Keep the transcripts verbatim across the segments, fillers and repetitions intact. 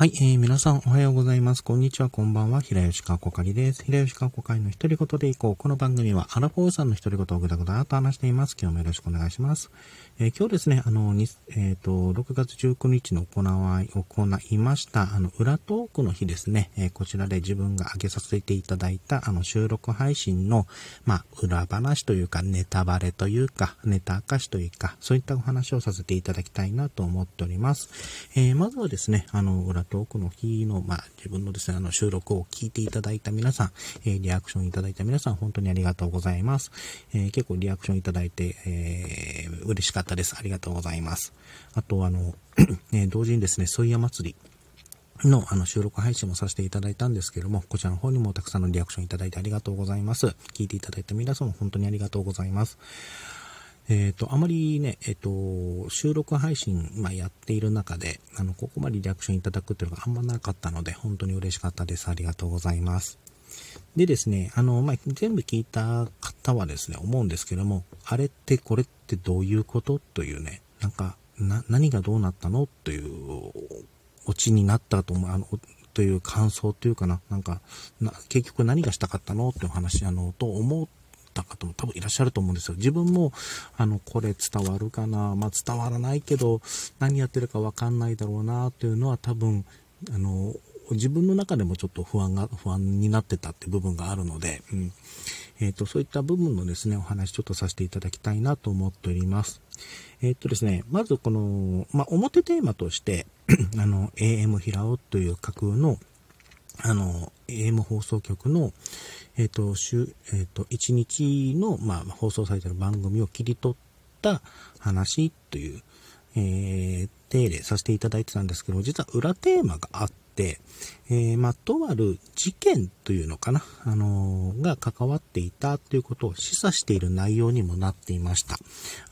はい、えー、皆さんおはようございます。こんにちは、こんばんは。平吉川こかりです。平吉川こかりの一人ごとでいこう。この番組はアラフォーさんの一人ごとをぐだぐだと話しています。今日もよろしくお願いします。えー、今日ですね、あの、えっと、ろくがつじゅうくにちの行わ、行いました、あの、裏トークの日ですね、えー、こちらで自分が上げさせていただいた、あの、収録配信の、まあ、裏話というか、ネタバレというか、ネタ明かしというか、そういったお話をさせていただきたいなと思っております。えー、まずはですね、あの、裏トークの日の、まあ、自分のですね、あの、収録を聞いていただいた皆さん、えー、リアクションいただいた皆さん、本当にありがとうございます。えー、結構リアクションいただいて、えー、嬉しかったです。ありがとうございます。あと、あの、えー、同時にですね、ソイヤ祭りの、あの、収録配信もさせていただいたんですけども、こちらの方にもたくさんのリアクションいただいてありがとうございます。聞いていただいた皆さんも本当にありがとうございます。えっと、あまりね、えっと、収録配信、まあ、やっている中で、あの、ここまでリアクションいただくっていうのがあんまなかったので、本当に嬉しかったです。ありがとうございます。でですね、あの、まあ、全部聞いた方はですね、思うんですけども、あれってこれってどういうことというね、なんか、な、何がどうなったのという、オチになったと思う、あの、という感想というかな、なんか、な、結局何がしたかったのっていう話、あの、と思う方も多分いらっしゃると思うんですよ。自分もあのこれ伝わるかな、まあ、伝わらないけど何やってるか分かんないだろうなというのは多分あの自分の中でもちょっと不安が不安になってたって部分があるので、うんえー、とそういった部分のですねお話ちょっとさせていただきたいなと思っております。えー、っとですねまずこの、まあ、表テーマとしてあの エーエム 平尾という架空のあの エーエム 放送局の、えーと週えー、といちにちの、まあ、放送されている番組を切り取った話という、えー、定例させていただいてたんですけど、実は裏テーマがあって、えーまあ、とある事件というのかな、あのー、が関わっていたということを示唆している内容にもなっていました。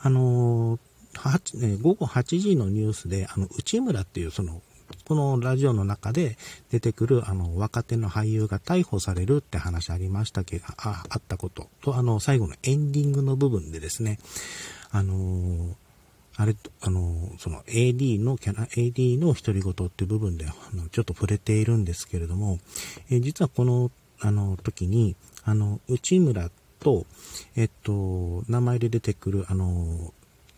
あのー、ごごはちじのニュースであの内村っていうそのこのラジオの中で出てくるあの若手の俳優が逮捕されるって話ありましたけど、あ、あったことと、あの最後のエンディングの部分でですね、あのー、あれ、あのー、その エーディー のキャラ、エーディー の独り言っていう部分であのちょっと触れているんですけれども、えー、実はこの、あの時に、あの、内村と、えっと、名前で出てくる、あのー、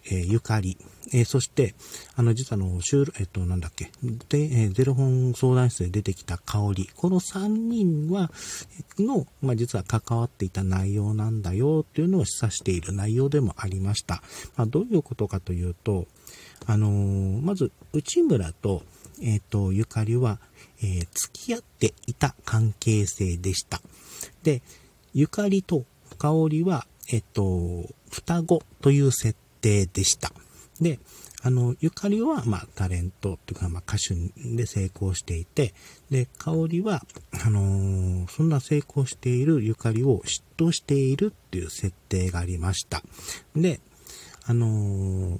えー、ゆかり、えー、そしてあの実はあのシュールえっとなんだっけで、えー、ゼロ本相談室で出てきた香り、このさんにんはの、まあ、実は関わっていた内容なんだよというのを示唆している内容でもありました。まあ、どういうことかというと、あのー、まず内村とえっとゆかりは、えー、付き合っていた関係性でした。で、ゆかりと香りはえっと双子という設定でした。で、あの、ゆかりは、まあ、タレントというか、まあ、歌手で成功していて、で、香りは、あのー、そんな成功しているゆかりを嫉妬しているっていう設定がありました。で、あのー、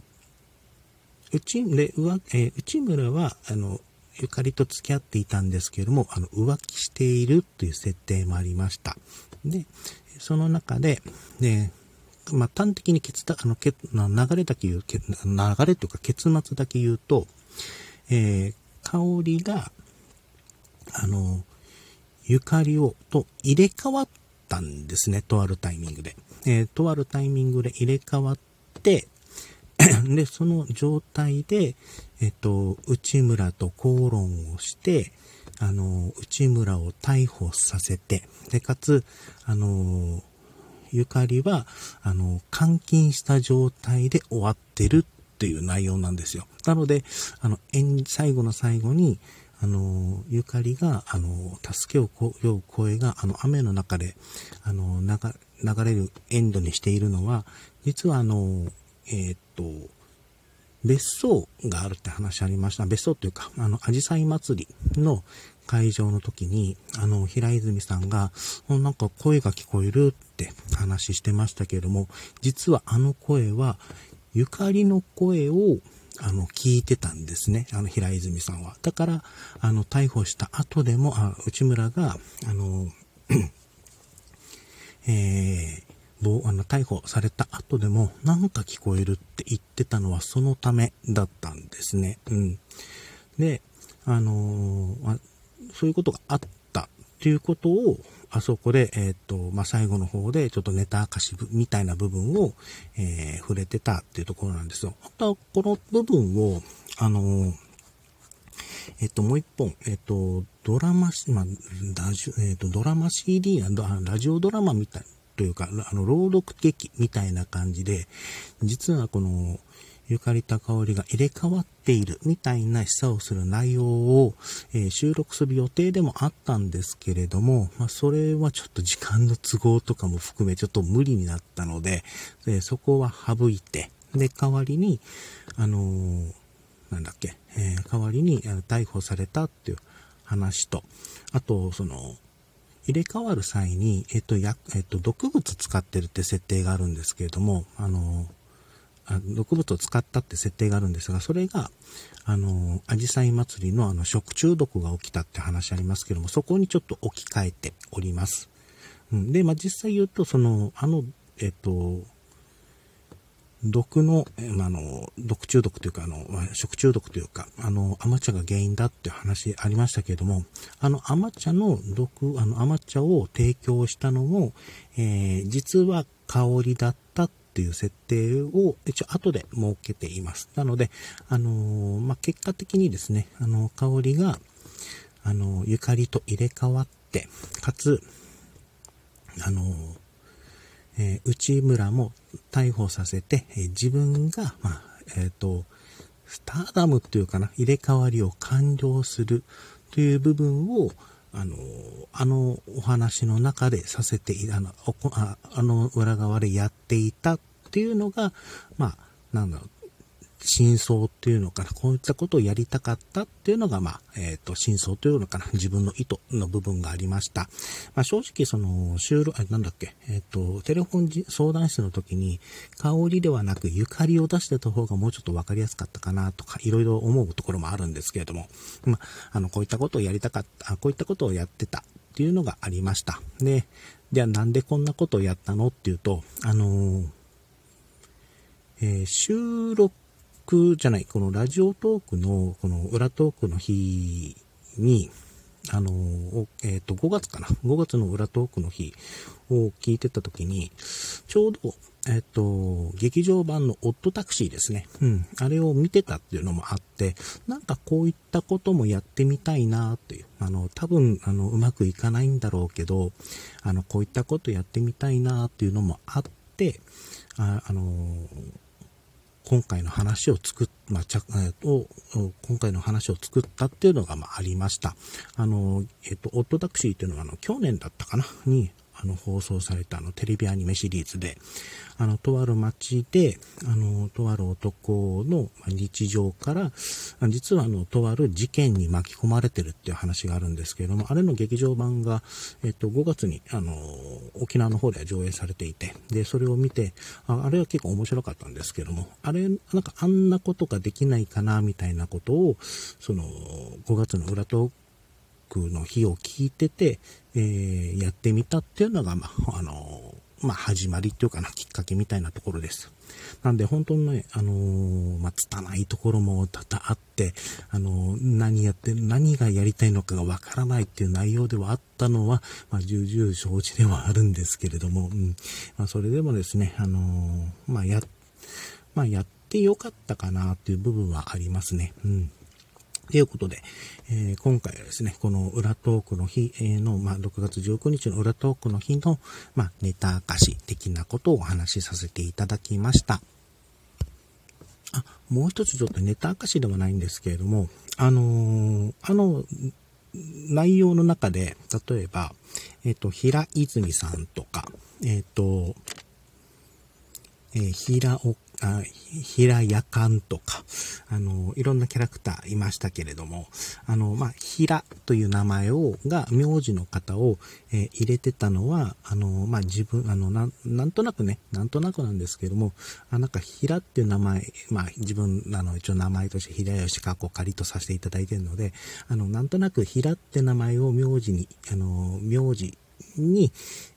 うち、で、うわ、えー、内村は、あの、ゆかりと付き合っていたんですけれども、あの、浮気しているという設定もありました。で、その中で、ね、まあ、端的に決断、あの、け、流れだけ言う、流れというか結末だけ言うと、えー、香りが、あの、ゆかりを、と入れ替わったんですね、とあるタイミングで。えー、とあるタイミングで入れ替わって、で、その状態で、えっと、内村と口論をして、あの、内村を逮捕させて、で、かつ、あの、ゆかりは、あの、監禁した状態で終わってるっていう内容なんですよ。なので、あの、最後の最後に、あの、ゆかりが、あの、助けを呼ぶ声が、あの、雨の中で、あの、流れるエンドにしているのは、実は、あの、えー、っと、別荘があるって話ありました。別荘というか、あの、あじさい祭りの会場の時に、あの、平泉さんが、なんか声が聞こえるって話してましたけれども、実はあの声は、ゆかりの声を、あの、聞いてたんですね。あの、平泉さんは。だから、あの、逮捕した後でも、あ、内村が、あの、えー、あの逮捕された後でもなんか聞こえるって言ってたのはそのためだったんですね。うん。で、あのーまあ、そういうことがあったっていうことを、あそこで、えっと、まあ、最後の方でちょっとネタ明かしみたいな部分を、えー、触れてたっていうところなんですよ。また、この部分を、あのー、えっと、もう一本、えっと、ドラマ、まあ、ラジオ、えっと、ドラマ シーディー やラジオドラマみたいというか、あの、朗読劇みたいな感じで、実はこの、ゆかりとかおりが入れ替わっているみたいな示唆をする内容を、えー、収録する予定でもあったんですけれども、まあ、それはちょっと時間の都合とかも含めちょっと無理になったので、えー、そこは省いて、で、代わりに、あのー、なんだっけ、えー、代わりに逮捕されたっていう話と、あと、その、入れ替わる際に、えっと、や、えっと、毒物使ってるって設定があるんですけれども、あのー、毒物を使ったって設定があるんですが、それが、あの、アジサイ祭りのあの食中毒が起きたって話ありますけども、そこにちょっと置き換えております。うん、で、まあ、実際言うと、その、あの、えっと、毒の、あの、毒中毒というか、あの、食中毒というか、あの、アマチャが原因だっていう話ありましたけれども、あの、アマチャの毒、あの、アマチャを提供したのも、えー、実は香りだったってっていう設定を一応後で設けています。なので、あのー、まあ、結果的にですね、あの、香りが、あの、ゆかりと入れ替わって、かつ、あのー、えー、内村も逮捕させて、えー、自分が、まあ、えっ、ー、と、スターダムっていうかな、入れ替わりを完了するという部分を、あの、あのお話の中でさせて、あの、あの裏側でやっていたっていうのが、まあ、なんだろう、真相っていうのかな、こういったことをやりたかったっていうのが、まあ、えっと、真相というのかな、自分の意図の部分がありました。まあ、正直、その、収録、あ、なんだっけ、えっと、テレフォン相談室の時に、香りではなくゆかりを出してた方がもうちょっとわかりやすかったかなとか、いろいろ思うところもあるんですけれども、まあ、あの、こういったことをやりたかった、こういったことをやってたっていうのがありました。で、じゃあなんでこんなことをやったのっていうと、あのー、えー、収録、じゃないこのラジオトークのこの裏トークの日にあのえっとごがつかなごがつの裏トークの日を聞いてた時にちょうどえっと劇場版のオットタクシーですね、うん、あれを見てたっていうのもあって、なんかこういったこともやってみたいなという、あの多分あのうまくいかないんだろうけど、あのこういったことやってみたいなっていうのもあって、ああの今回の話を作っ、まあ、ちゃ、えっと、今回の話を作ったっていうのが、まあ、ありました。あの、えっと、オットタクシーっていうのは、あの、去年だったかなに、あの、放送された、あの、テレビアニメシリーズで、あの、とある町で、あの、とある男の日常から、実は、あの、とある事件に巻き込まれてるっていう話があるんですけれども、あれの劇場版が、えっと、ごがつに、あの、沖縄の方では上映されていて、で、それを見て、あ、あれは結構面白かったんですけども、あれ、なんかあんなことができないかな、みたいなことを、その、ごがつの裏と、の日を聞いてて、えー、やってみたっていうのが、まあ、あの、まあ、始まりっていうかな、きっかけみたいなところです。なんで、本当にね、あのー、まあ、拙いところも多々あって、あのー、何やって、何がやりたいのかがわからないっていう内容ではあったのは、まあ、重々承知ではあるんですけれども、うん。まあ、それでもですね、あのー、まあ、や、まあ、やってよかったかなっていう部分はありますね。うん。ということで、えー、今回はですね、この裏トークの日の、まあ、ろくがつじゅうくにちの裏トークの日の、まあ、ネタ明かし的なことをお話しさせていただきました。あ、もう一つちょっとネタ明かしではないんですけれども、あのー、あの、内容の中で、例えば、えっと、平泉さんとか、えっと、えー、平岡、あ平やかんとか、あの、いろんなキャラクターいましたけれども、あの、まあ、平という名前を、が、名字の方を、えー、入れてたのは、あの、まあ、自分、あの、な、なんとなくね、なんとなくなんですけども、あ、なんか平っていう名前、まあ、自分、あの、一応名前として平吉かっこかりとさせていただいているので、あの、なんとなく平って名前を名字に、あの、名字、に、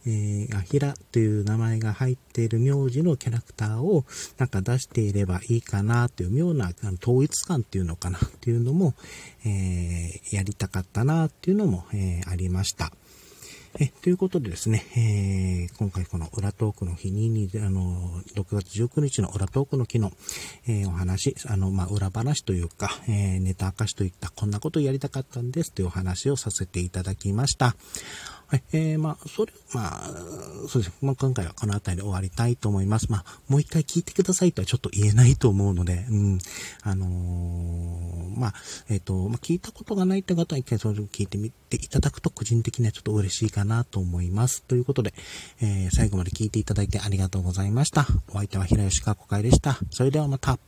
えー、アヒラという名前が入っている名字のキャラクターをなんか出していればいいかなという妙な統一感っていうのかなっていうのも、えー、やりたかったなっていうのも、えー、ありました。えということでですね、えー、今回この裏トークの日に、あの、ろくがつじゅうくにちの裏トークの日の、えー、お話、あの、まあ、裏話というか、えー、ネタ明かしといった、こんなことをやりたかったんですというお話をさせていただきました。はい、えー、まあ、それ、まあ、そうです。まあ、今回はこの辺りで終わりたいと思います。まあ、もう一回聞いてくださいとはちょっと言えないと思うので、うん、あのー、まあ、えっと、まあ、聞いたことがないって方は一回それを聞いてみていただくと個人的にはちょっと嬉しいかなと思います。ということで、えー、最後まで聞いていただいてありがとうございました。お相手は平吉かこかいでした。それではまた。